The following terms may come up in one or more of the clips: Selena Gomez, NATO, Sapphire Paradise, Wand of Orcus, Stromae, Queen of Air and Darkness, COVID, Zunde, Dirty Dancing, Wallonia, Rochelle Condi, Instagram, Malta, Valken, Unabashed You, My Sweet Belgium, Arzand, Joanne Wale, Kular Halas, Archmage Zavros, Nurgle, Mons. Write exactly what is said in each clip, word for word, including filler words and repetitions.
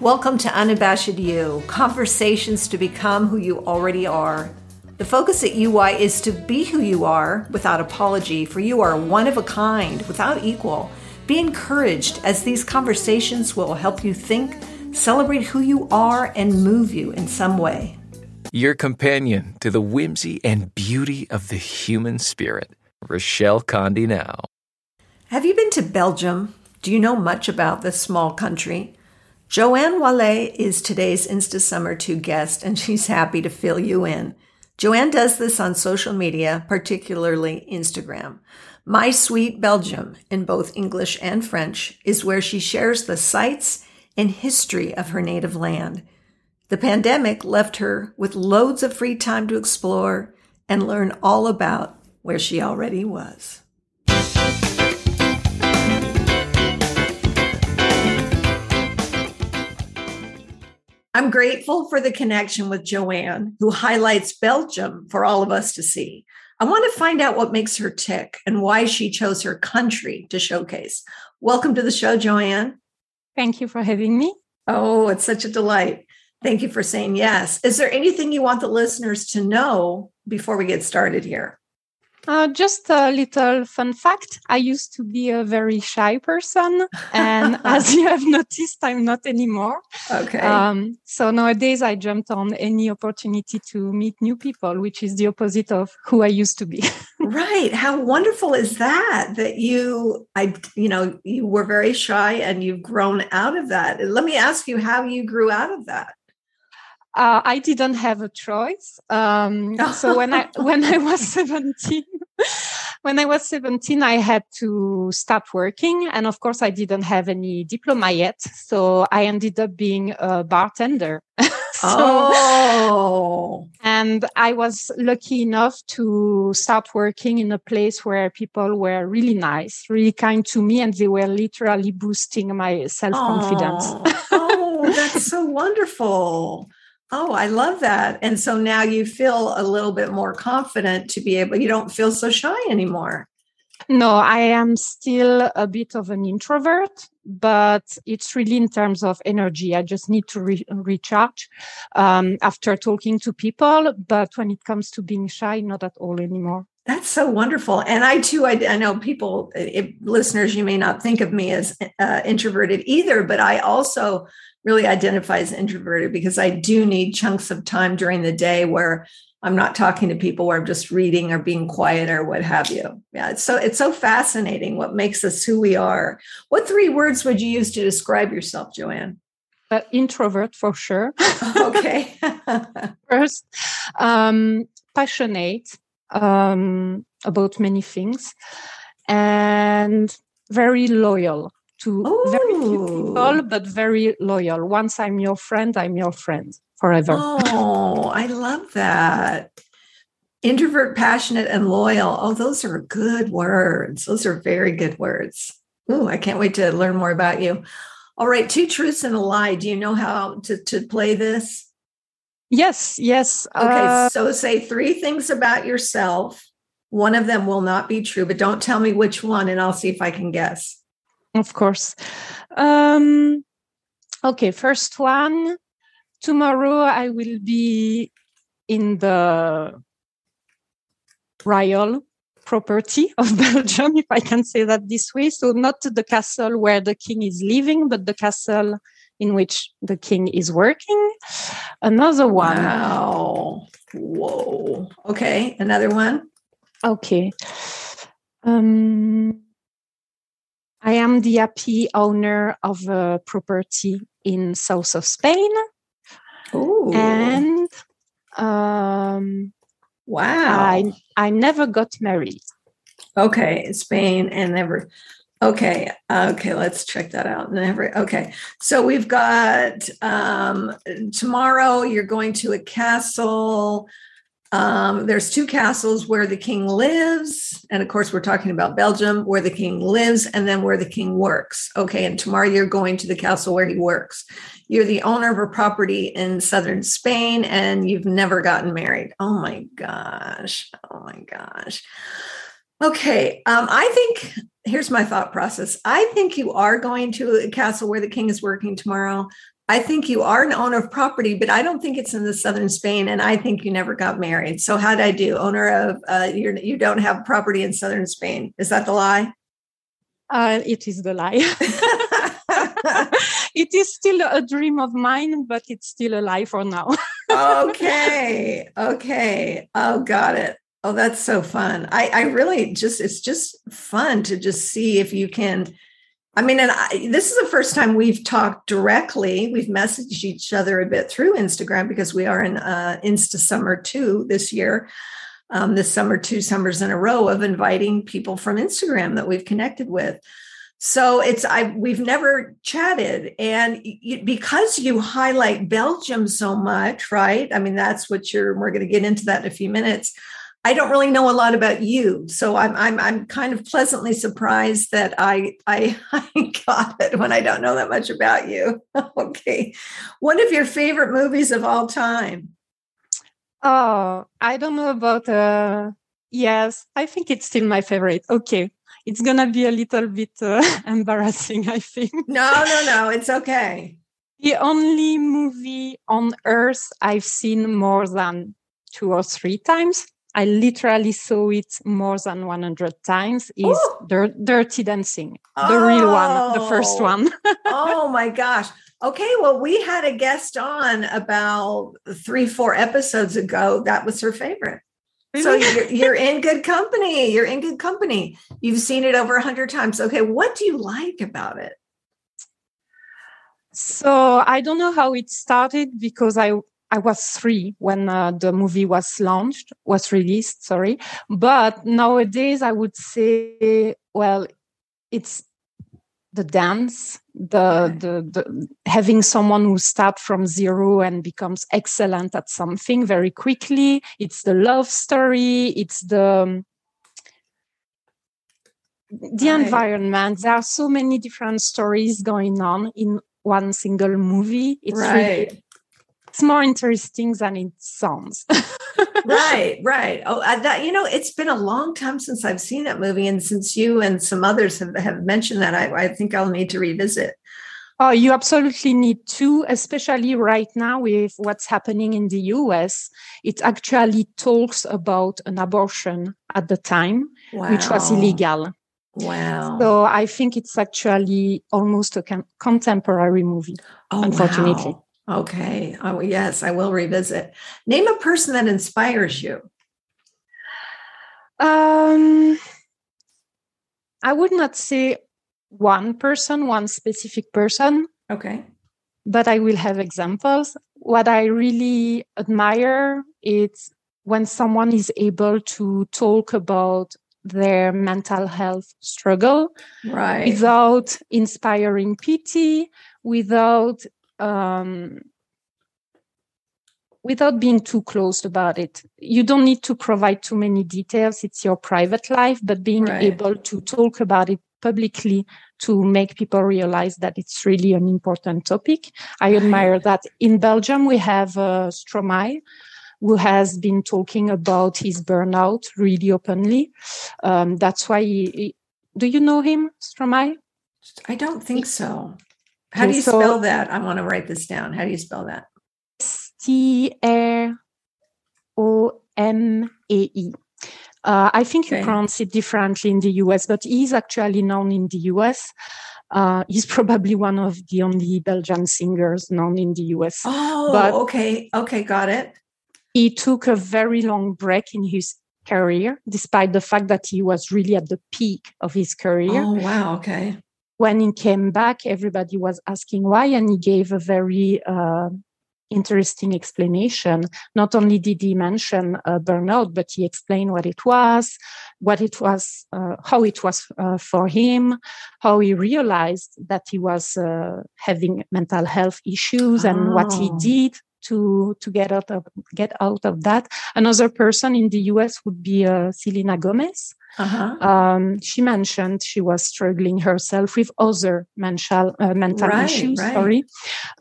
Welcome to Unabashed You, conversations to become who you already are. The focus at U Y is to be who you are without apology, for you are one of a kind, without equal. Be encouraged as these conversations will help you think, celebrate who you are, and move you in some way. Your companion to the whimsy and beauty of the human spirit, Rochelle Condi now. Have you been to Belgium? Do you know much about this small country? Joanne Wale is today's Insta Summer two guest, and she's happy to fill you in. Joanne does this on social media, particularly Instagram. My Sweet Belgium, in both English and French, is where she shares the sights and history of her native land. The pandemic left her with loads of free time to explore and learn all about where she already was. I'm grateful for the connection with Joanne, who highlights Belgium for all of us to see. I want to find out what makes her tick and why she chose her country to showcase. Welcome to the show, Joanne. Thank you for having me. Oh, it's such a delight. Thank you for saying yes. Is there anything you want the listeners to know before we get started here? Uh, just a little fun fact. I used to be a very shy person. And as you have noticed, I'm not anymore. Okay. Um, so nowadays I jumped on any opportunity to meet new people, which is the opposite of who I used to be. Right. How wonderful is that, that you, I, you know, you were very shy and you've grown out of that. Let me ask you how you grew out of that. Uh, I didn't have a choice. Um, so when I when I was seventeen, when I was seventeen, I had to stop working, and of course, I didn't have any diploma yet. So I ended up being a bartender. So, oh. And I was lucky enough to start working in a place where people were really nice, really kind to me, and they were literally boosting my self-confidence. Oh, oh that's so wonderful. Oh, I love that. And so now you feel a little bit more confident to be able, you don't feel so shy anymore. No, I am still a bit of an introvert, but it's really in terms of energy. I just need to re- recharge um, after talking to people. But when it comes to being shy, not at all anymore. That's so wonderful. And I too, I, I know people, it, listeners, you may not think of me as uh, introverted either, but I also really identify as introverted because I do need chunks of time during the day where I'm not talking to people, where I'm just reading or being quiet or what have you. Yeah. It's so, it's so fascinating what makes us who we are. What three words would you use to describe yourself, Joanne? Uh, introvert for sure. Okay. First, um, passionate. Um, about many things, and very loyal to Ooh. Very few people, but very loyal. Once I'm your friend, I'm your friend forever. Oh, I love that. Introvert, passionate, and loyal. Oh, those are good words. Those are very good words. Ooh, I can't wait to learn more about you. All right, two truths and a lie. Do you know how to, to play this? Yes, yes. Okay, uh, so say three things about yourself. One of them will not be true, but don't tell me which one, and I'll see if I can guess. Of course. Um, okay, first one. Tomorrow I will be in the royal property of Belgium, if I can say that this way. So not the castle where the king is living, but the castle in which the king is working. Another one. Wow. Whoa. Okay. Another one. Okay. Um, I am the happy owner of a property in south of Spain. Ooh. And um, wow. I, I never got married. Okay. Spain and never... Okay. Okay. Let's check that out. Never. Okay. So we've got um, tomorrow you're going to a castle. Um, there's two castles where the king lives. And of course, we're talking about Belgium, where the king lives and then where the king works. Okay. And tomorrow you're going to the castle where he works. You're the owner of a property in southern Spain and you've never gotten married. Oh my gosh. Oh my gosh. Okay. Um, I think here's my thought process. I think you are going to a castle where the king is working tomorrow, I think you are an owner of property, but I don't think it's in the southern Spain. And I think you never got married. So how'd I do? Owner of, uh, you're, you don't have property in southern Spain. Is that the lie? Uh, it is the lie. It is still a dream of mine, but it's still a lie for now. Okay. Okay. Oh, got it. Oh, that's so fun. I, I really just, it's just fun to just see if you can, I mean, and I, this is the first time we've talked directly. We've messaged each other a bit through Instagram because we are in uh, Insta Summer two this year, um, this summer, two summers in a row of inviting people from Instagram that we've connected with. So it's, I, we've never chatted. And you, because you highlight Belgium so much, right? I mean, that's what you're, we're going to get into that in a few minutes. I don't really know a lot about you, so I'm I'm I'm kind of pleasantly surprised that I I, I got it when I don't know that much about you. Okay, one of your favorite movies of all time? Oh, I don't know about. Uh, yes, I think it's still my favorite. Okay, it's gonna be a little bit uh, embarrassing, I think. No, no, no, it's okay. The only movie on Earth I've seen more than two or three times. I literally saw it more than one hundred times, is Dir- Dirty Dancing, oh. The real one, the first one. Oh, my gosh. Okay, well, we had a guest on about three, four episodes ago. That was her favorite. Really? So you're, you're in good company. You're in good company. You've seen it over one hundred times. Okay, what do you like about it? So I don't know how it started because I... I was three when uh, the movie was launched, was released, sorry. But nowadays I would say, well, it's the dance, the, okay. the, the having someone who starts from zero and becomes excellent at something very quickly. It's the love story. It's the, the right. environment. There are so many different stories going on in one single movie. It's right. really... It's more interesting than it sounds. Right, right. Oh, I, that, you know, it's been a long time since I've seen that movie. And since you and some others have, have mentioned that, I, I think I'll need to revisit. Oh, you absolutely need to, especially right now with what's happening in the U S. It actually talks about an abortion at the time, wow. which was illegal. Wow. So I think it's actually almost a con- contemporary movie, oh, unfortunately. Wow. Okay. Oh, yes, I will revisit. Name a person that inspires you. Um, I would not say one person, one specific person. Okay. But I will have examples. What I really admire is when someone is able to talk about their mental health struggle, right, without inspiring pity, without Um, without being too closed about it. You don't need to provide too many details. It's your private life, but being right. able to talk about it publicly to make people realize that it's really an important topic. I right. admire that. In Belgium, we have uh, Stromae, who has been talking about his burnout really openly. Um, that's why... He, he, do you know him, Stromae? I don't think he, so. How do you so, spell that? I want to write this down. How do you spell that? S T R O M A E. Uh, I think okay. you pronounce it differently in the U S, but he's actually known in the U S. Uh, he's probably one of the only Belgian singers known in the U S. Oh, but okay. Okay, got it. He took a very long break in his career, despite the fact that he was really at the peak of his career. Oh, wow. Okay. When he came back, everybody was asking why, and he gave a very uh, interesting explanation. Not only did he mention uh, burnout, but he explained what it was, what it was, uh, how it was uh, for him, how he realized that he was uh, having mental health issues, oh. and what he did to to get out of get out of that. Another person in the U S would be uh, Selena Gomez. Uh-huh. Um, she mentioned she was struggling herself with other mental, uh, mental right, issues. Right. Sorry,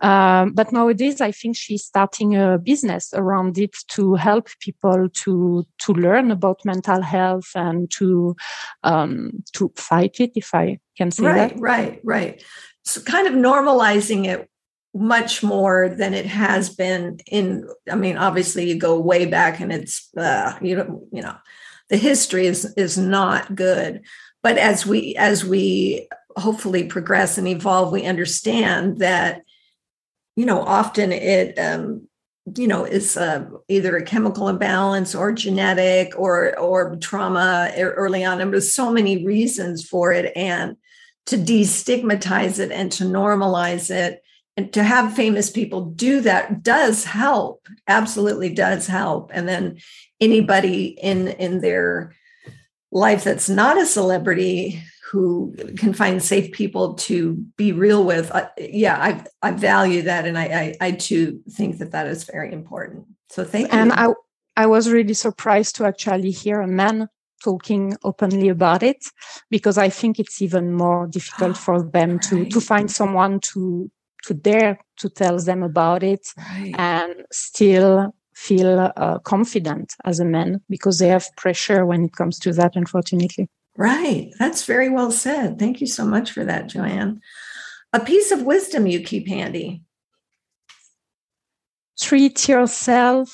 um, but nowadays I think she's starting a business around it to help people to to learn about mental health and to um, to fight it, if I can say right, that. Right, right, right. So kind of normalizing it much more than it has been in, I mean, obviously you go way back and it's, uh, you know, you know, the history is, is not good, but as we, as we hopefully progress and evolve, we understand that, you know, often it, um, you know, is uh, either a chemical imbalance or genetic or, or trauma early on. And there's so many reasons for it, and to destigmatize it and to normalize it, and to have famous people do that does help, absolutely does help. And then anybody in, in their life that's not a celebrity who can find safe people to be real with, uh, yeah, I I value that. And I, I I too think that that is very important. So thank you. And I, I was really surprised to actually hear a man talking openly about it, because I think it's even more difficult for them right. to, to find someone to... to dare to tell them about it right. and still feel uh, confident as a man, because they have pressure when it comes to that, unfortunately. Right. That's very well said. Thank you so much for that, Joanne. A piece of wisdom you keep handy. Treat yourself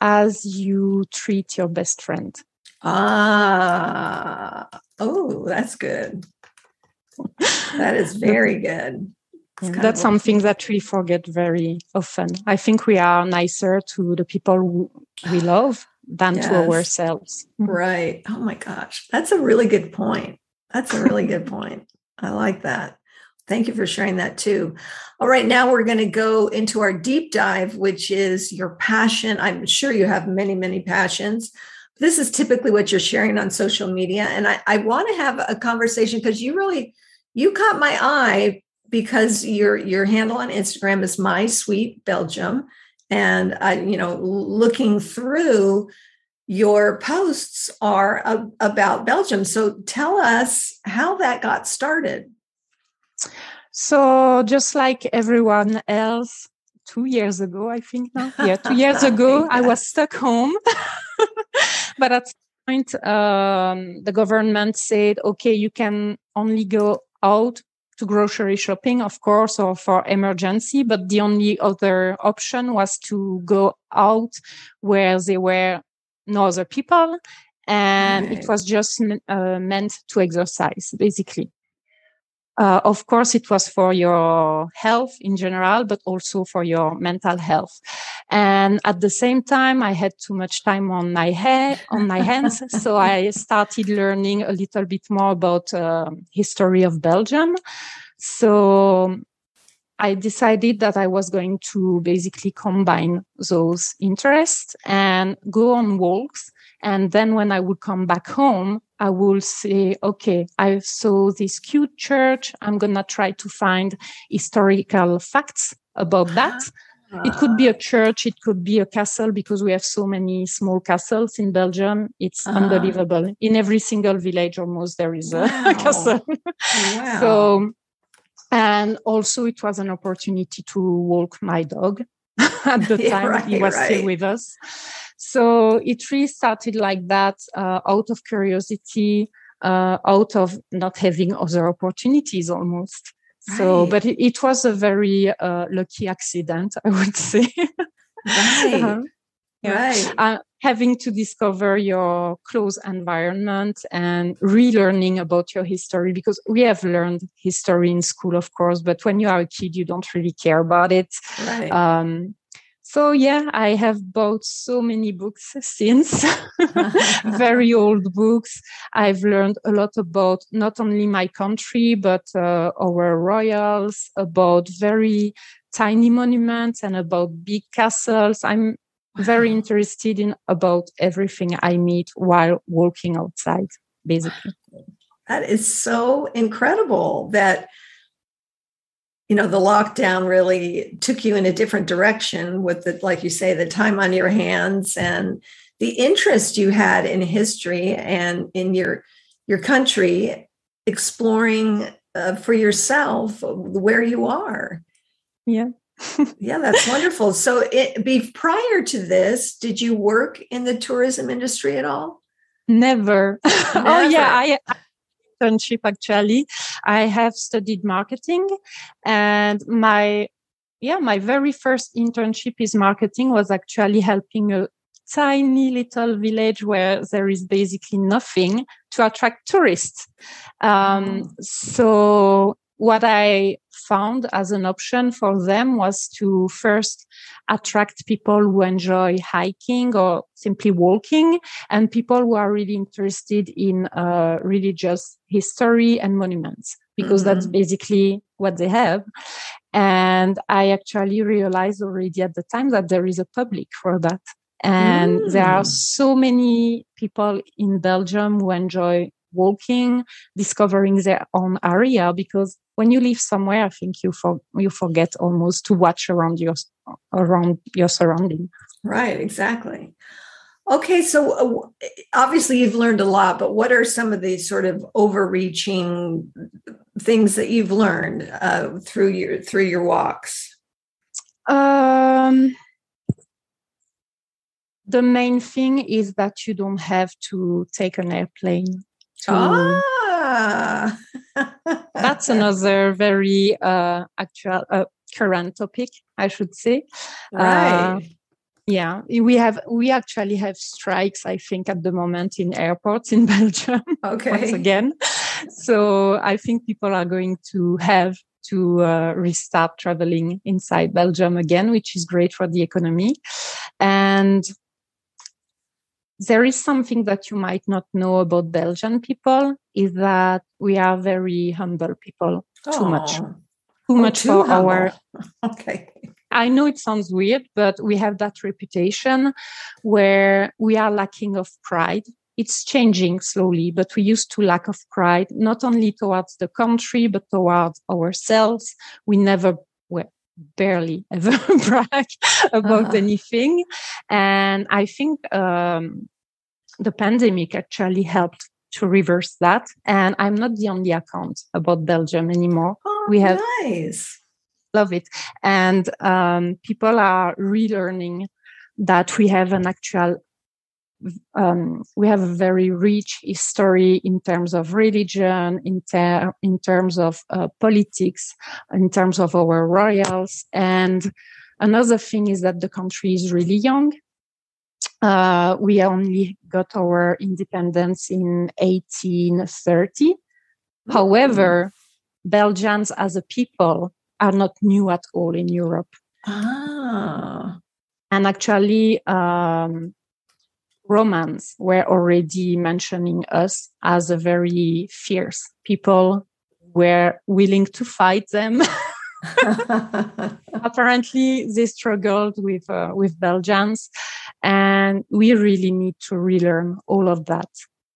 as you treat your best friend. Ah, oh, that's good. That is very good. That's something that we forget very often. I think we are nicer to the people who we love than yes. to ourselves. Right. Oh my gosh. That's a really good point. That's a really good point. I like that. Thank you for sharing that too. All right. Now we're going to go into our deep dive, which is your passion. I'm sure you have many, many passions. This is typically what you're sharing on social media. And I, I want to have a conversation, because you really, you caught my eye, because your your handle on Instagram is My Sweet Belgium. And, I, you know, looking through your posts are a, about Belgium. So tell us how that got started. So just like everyone else, two years ago, I think now. Yeah, two years ago, I, I was stuck home. But at some point, um, the government said, okay, you can only go out to grocery shopping, of course, or for emergency, but the only other option was to go out where there were no other people, and right. it was just uh, meant to exercise, basically. Uh, of course, it was for your health in general, but also for your mental health. And at the same time, I had too much time on my head, on my hands. So I started learning a little bit more about uh, history of Belgium. So I decided that I was going to basically combine those interests and go on walks. And then when I would come back home, I will say, okay, I saw this cute church. I'm going to try to find historical facts about that. Uh-huh. It could be a church. It could be a castle, because we have so many small castles in Belgium. It's uh-huh. unbelievable. In every single village almost there is a wow. castle. Wow. So, and also it was an opportunity to walk my dog. At the time, right, he was right. still with us. So it really started like that, uh, out of curiosity, uh, out of not having other opportunities almost. Right. So, but it, it was a very uh, lucky accident, I would say. Right. um, right. Uh, having to discover your close environment and relearning about your history, because we have learned history in school, of course, but when you are a kid, you don't really care about it. Right. Um, so, yeah, I have bought so many books since, very old books. I've learned a lot about not only my country, but uh, our royals, about very tiny monuments and about big castles. I'm very interested in about everything I meet while walking outside, basically. That is so incredible that, you know, the lockdown really took you in a different direction with the, like you say, the time on your hands and the interest you had in history and in your, your country, exploring uh, for yourself where you are. Yeah. Yeah, that's wonderful. So it, be, prior to this, did you work in the tourism industry at all? Never. Never. Oh, yeah. I, I internship, actually. I have studied marketing, and my yeah, my very first internship in marketing was actually helping a tiny little village where there is basically nothing to attract tourists. Um, so what I found as an option for them was to first attract people who enjoy hiking or simply walking, and people who are really interested in uh, religious history and monuments, because mm-hmm. that's basically what they have. And I actually realized already at the time that there is a public for that. And mm. there are so many people in Belgium who enjoy walking, discovering their own area, because when you live somewhere, I think you for, you forget almost to watch around your around your surrounding. Right, exactly. Okay, so obviously you've learned a lot, but what are some of the sort of overreaching things that you've learned uh, through your through your walks? Um. The main thing is that you don't have to take an airplane. To... Ah. That's another very uh, actual uh, current topic, I should say. Right. Uh, yeah, we have we actually have strikes, I think, at the moment in airports in Belgium. Okay. Once again, so I think people are going to have to uh, restart traveling inside Belgium again, which is great for the economy. And there is something that you might not know about Belgian people, is that we are very humble people. Oh. Too much. Too oh, much too for humble. Our... Okay. I know it sounds weird, but we have that reputation where we are lacking of pride. It's changing slowly, but we used to lack of pride, not only towards the country, but towards ourselves. We never were. barely ever brag about uh-huh. anything. And I think um, the pandemic actually helped to reverse that. And I'm not the only account about Belgium anymore. Oh, we have nice. Love it. And um, people are relearning that we have an actual Um, we have a very rich history in terms of religion, in, ter- in terms of uh, politics, in terms of our royals. And another thing is that the country is really young. Uh, we only got our independence in eighteen thirty. However, Belgians as a people are not new at all in Europe. Ah. And actually... Um, Romans were already mentioning us as a very fierce people. Were willing to fight them. Apparently, they struggled with uh, with Belgians, and we really need to relearn all of that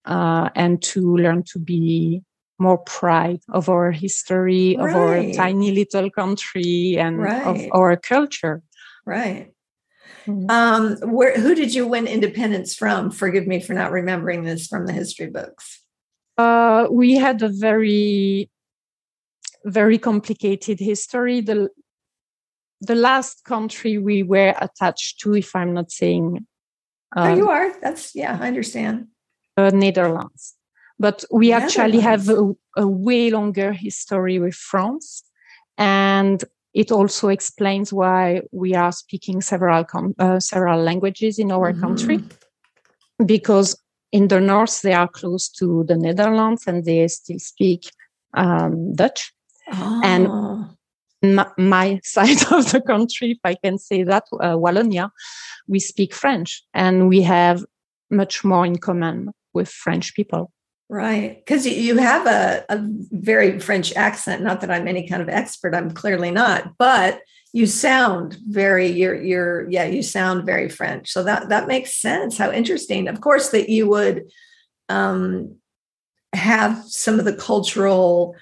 uh, and to learn to be more proud of our history, right. of our tiny little country, and right. of our culture. Right. Um, where, who did you win independence from? Forgive me for not remembering this from the history books. Uh, we had a very, very complicated history. The, the last country we were attached to, if I'm not saying... Um, oh, you are. That's, yeah, I understand. Uh, Netherlands. But we Netherlands. actually have a, a way longer history with France. And... it also explains why we are speaking several com- uh, several languages in our mm-hmm. country, because in the north they are close to the Netherlands and they still speak um, Dutch. Oh. And my, my side of the country, if I can say that, uh, Wallonia, we speak French and we have much more in common with French people. Right. Because you have a, a very French accent. Not that I'm any kind of expert. I'm clearly not. But you sound very, you're, you're, yeah, you sound very French. So that, that makes sense. How interesting. Of course, that you would um, have some of the cultural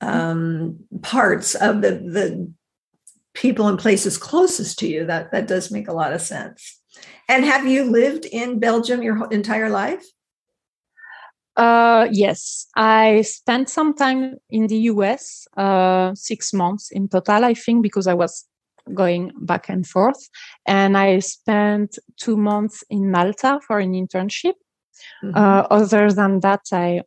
um, parts of the, the people and places closest to you. That, that does make a lot of sense. And have you lived in Belgium your entire life? Uh, yes, I spent some time in the U S, uh, six months in total, I think, because I was going back and forth. And I spent two months in Malta for an internship. Mm-hmm. Uh, other than that, I,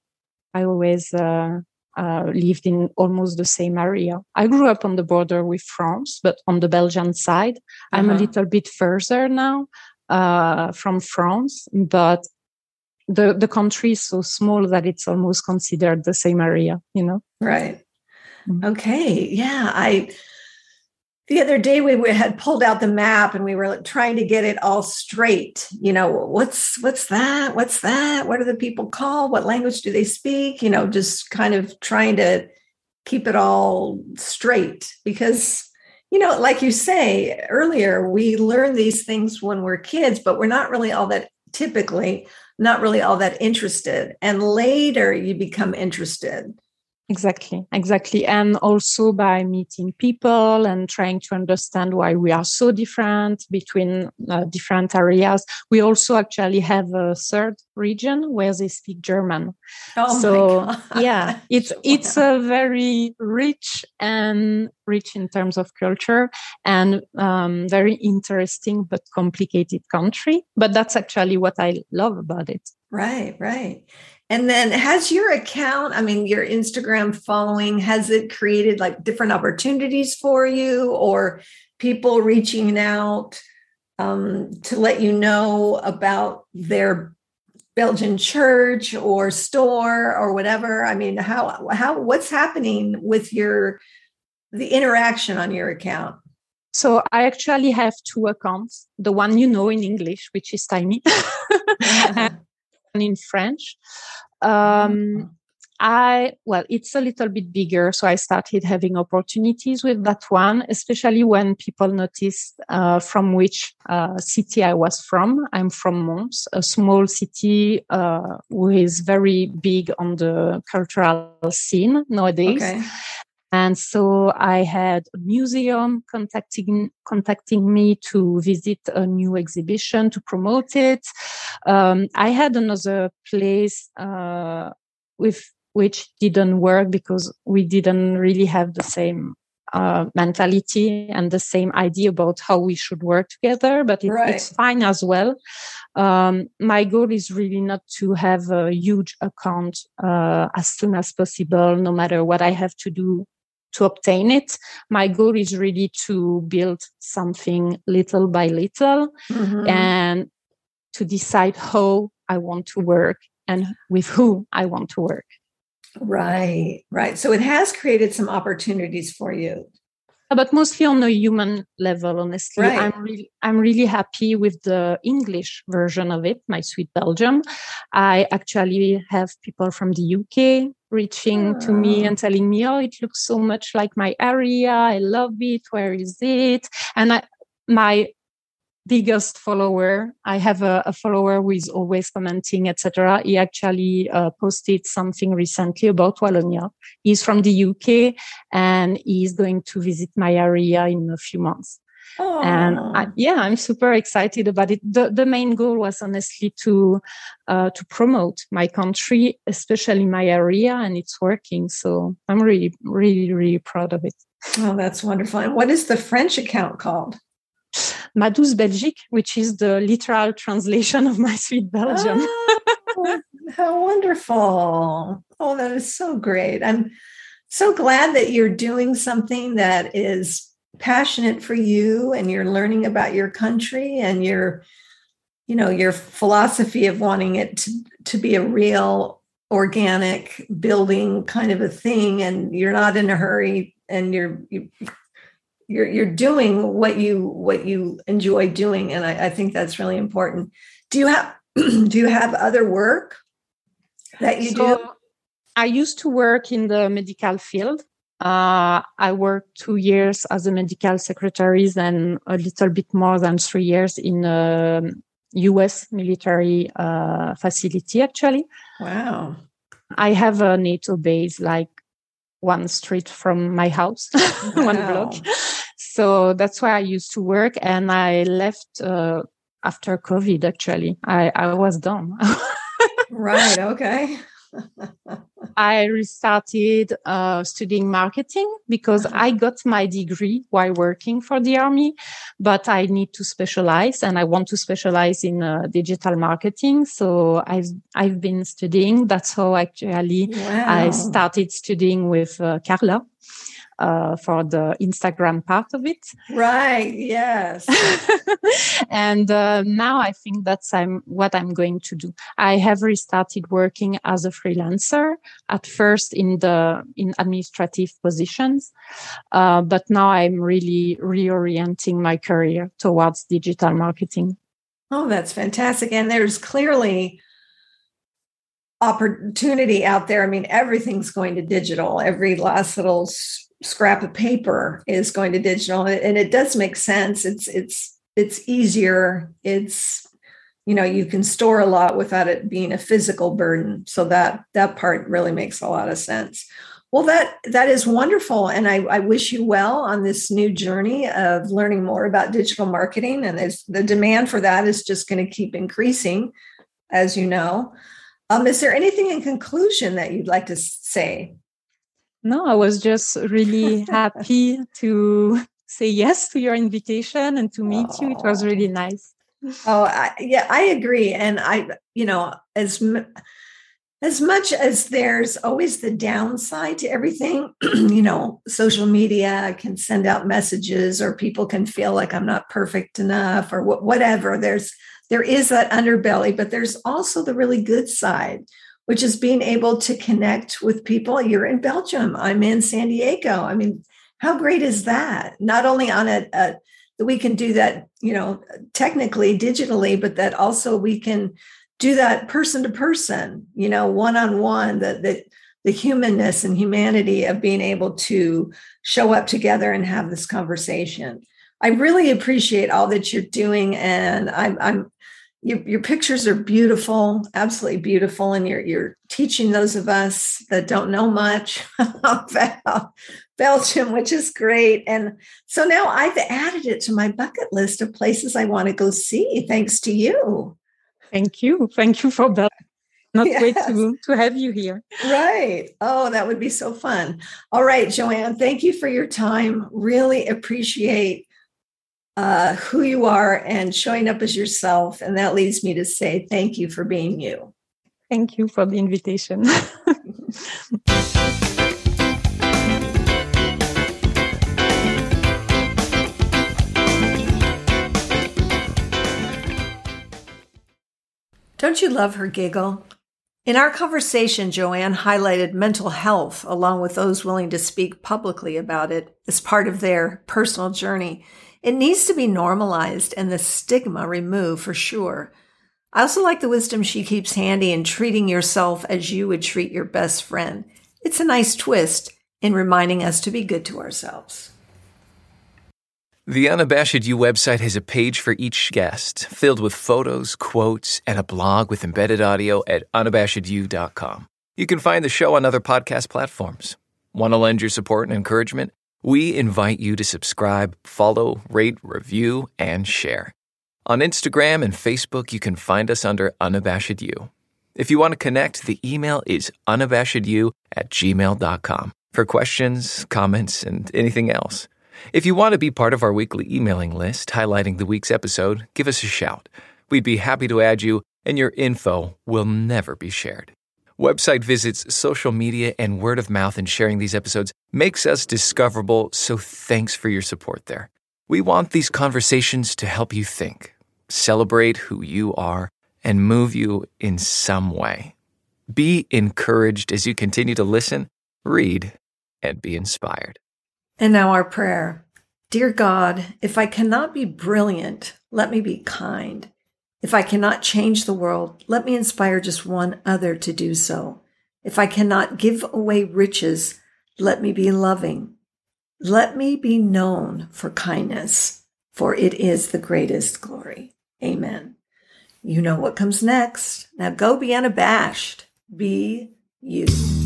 I always, uh, uh, lived in almost the same area. I grew up on the border with France, but on the Belgian side. Uh-huh. I'm a little bit further now uh, from France, but the, the country is so small that it's almost considered the same area, you know? Right. Mm-hmm. Okay. Yeah. I... The other day we, we had pulled out the map and we were trying to get it all straight. You know, what's, what's that? What's that? What are the people called? What language do they speak? You know, just kind of trying to keep it all straight because, you know, like you say earlier, we learn these things when we're kids, but we're not really all that typically, not really all that interested. And later you become interested. Exactly, exactly. And also by meeting people and trying to understand why we are so different between uh, different areas. We also actually have a third region where they speak German. Oh, so my God. Yeah, it's it's a very rich and rich in terms of culture and um, very interesting but complicated country. But that's actually what I love about it. Right, right. And then has your account, I mean, your Instagram following, has it created like different opportunities for you or people reaching out um, to let you know about their Belgian church or store or whatever? I mean, how, how, what's happening with your, the interaction on your account? So I actually have two accounts, the one, you know, in English, which is tiny. Yeah. And in French. Um, I, well, it's a little bit bigger. So I started having opportunities with that one, especially when people noticed uh, from which uh, city I was from. I'm from Mons, a small city uh, who is very big on the cultural scene nowadays. Okay. And so I had a museum contacting contacting me to visit a new exhibition to promote it. Um, I had another place uh, with which didn't work because we didn't really have the same uh, mentality and the same idea about how we should work together. But it, right. It's fine as well. Um, my goal is really not to have a huge account uh, as soon as possible, no matter what I have to do to obtain it. My goal is really to build something little by little, mm-hmm. and to decide how I want to work and with who I want to work. Right, right. So it has created some opportunities for you. But mostly on a human level, honestly. Right. I'm, re- I'm really happy with the English version of it, My Sweet Belgium. I actually have people from the U K reaching oh. to me and telling me, oh, it looks so much like my area. I love it. Where is it? And I, my biggest follower, I have a, a follower who is always commenting, et cetera. He actually uh, posted something recently about Wallonia. He's from the U K and he's going to visit my area in a few months. Oh. And I, yeah, I'm super excited about it. The, the main goal was honestly to uh, to promote my country, especially my area, and it's working. So I'm really, really, really proud of it. Oh, that's wonderful. And what is the French account called? Ma douce Belgique, which is the literal translation of My Sweet Belgium. Oh, how wonderful. Oh, that is so great. I'm so glad that you're doing something that is passionate for you and you're learning about your country and your, you know, your philosophy of wanting it to, to be a real organic building kind of a thing. And you're not in a hurry and you're, you, You're you're doing what you what you enjoy doing, and I, I think that's really important. Do you have do you have other work that you so, do? I used to work in the medical field. Uh, I worked two years as a medical secretary, and a little bit more than three years in a U S military uh, facility. Actually, wow! I have a NATO base, like one street from my house, wow. one block. So that's where I used to work. And I left uh, after COVID, actually. I, I was done. Right. Okay. I restarted uh, studying marketing because I got my degree while working for the army. but I need to specialize, and I want to specialize in uh, digital marketing. So I've, I've been studying. That's how actually wow. I started studying with uh, Carla. Uh, for the Instagram part of it. Right, yes. And uh, now I think that's I'm, what I'm going to do. I have restarted working as a freelancer, at first in the in administrative positions, uh, but now I'm really reorienting my career towards digital marketing. Oh, that's fantastic. And there's clearly opportunity out there. I mean, everything's going to digital. Every last little s- scrap of paper is going to digital, and it does make sense. It's it's it's easier. It's, you know, you can store a lot without it being a physical burden. So that that part really makes a lot of sense. Well, that that is wonderful, and I, I wish you well on this new journey of learning more about digital marketing. And there's, the demand for that is just going to keep increasing, as you know. Um, is there anything in conclusion that you'd like to say? No, I was just really happy to say yes to your invitation and to meet oh. you. It was really nice. Oh, I, yeah, I agree. And I, you know, as as much as there's always the downside to everything, you know, social media can send out messages, or people can feel like I'm not perfect enough, or wh- whatever. There's There is that underbelly, but there's also the really good side, which is being able to connect with people. You're in Belgium. I'm in San Diego. I mean, how great is that? Not only on a, a that we can do that, you know, technically, digitally, but that also we can do that person to person, you know, one-on-one, the, the, the humanness and humanity of being able to show up together and have this conversation. I really appreciate all that you're doing, and I'm, I'm your, your pictures are beautiful, absolutely beautiful, and you're you're teaching those of us that don't know much about Belgium, which is great. And so now I've added it to my bucket list of places I want to go see, thanks to you. Thank you. Thank you for that. Not yes. wait to, to have you here. Right. Oh, that would be so fun. All right, Joanne, thank you for your time. Really appreciate Uh, who you are and showing up as yourself. And that leads me to say thank you for being you. Thank you for the invitation. Don't you love her giggle? In our conversation, Joanne highlighted mental health, along with those willing to speak publicly about it, as part of their personal journey. It needs to be normalized and the stigma removed for sure. I also like the wisdom she keeps handy in treating yourself as you would treat your best friend. It's a nice twist in reminding us to be good to ourselves. The Unabashed You website has a page for each guest, filled with photos, quotes, and a blog with embedded audio at unabashed you dot com. You can find the show on other podcast platforms. Want to lend your support and encouragement? We invite you to subscribe, follow, rate, review, and share. On Instagram and Facebook, you can find us under Unabashed You. If you want to connect, the email is unabashed you at gmail dot com for questions, comments, and anything else. If you want to be part of our weekly emailing list highlighting the week's episode, give us a shout. We'd be happy to add you, and your info will never be shared. Website visits, social media, and word of mouth in sharing these episodes makes us discoverable, so thanks for your support there. We want these conversations to help you think, celebrate who you are, and move you in some way. Be encouraged as you continue to listen, read, and be inspired. And now our prayer. Dear God, if I cannot be brilliant, let me be kind. If I cannot change the world, let me inspire just one other to do so. If I cannot give away riches, let me be loving. Let me be known for kindness, for it is the greatest glory. Amen. You know what comes next. Now go be unabashed. Be you.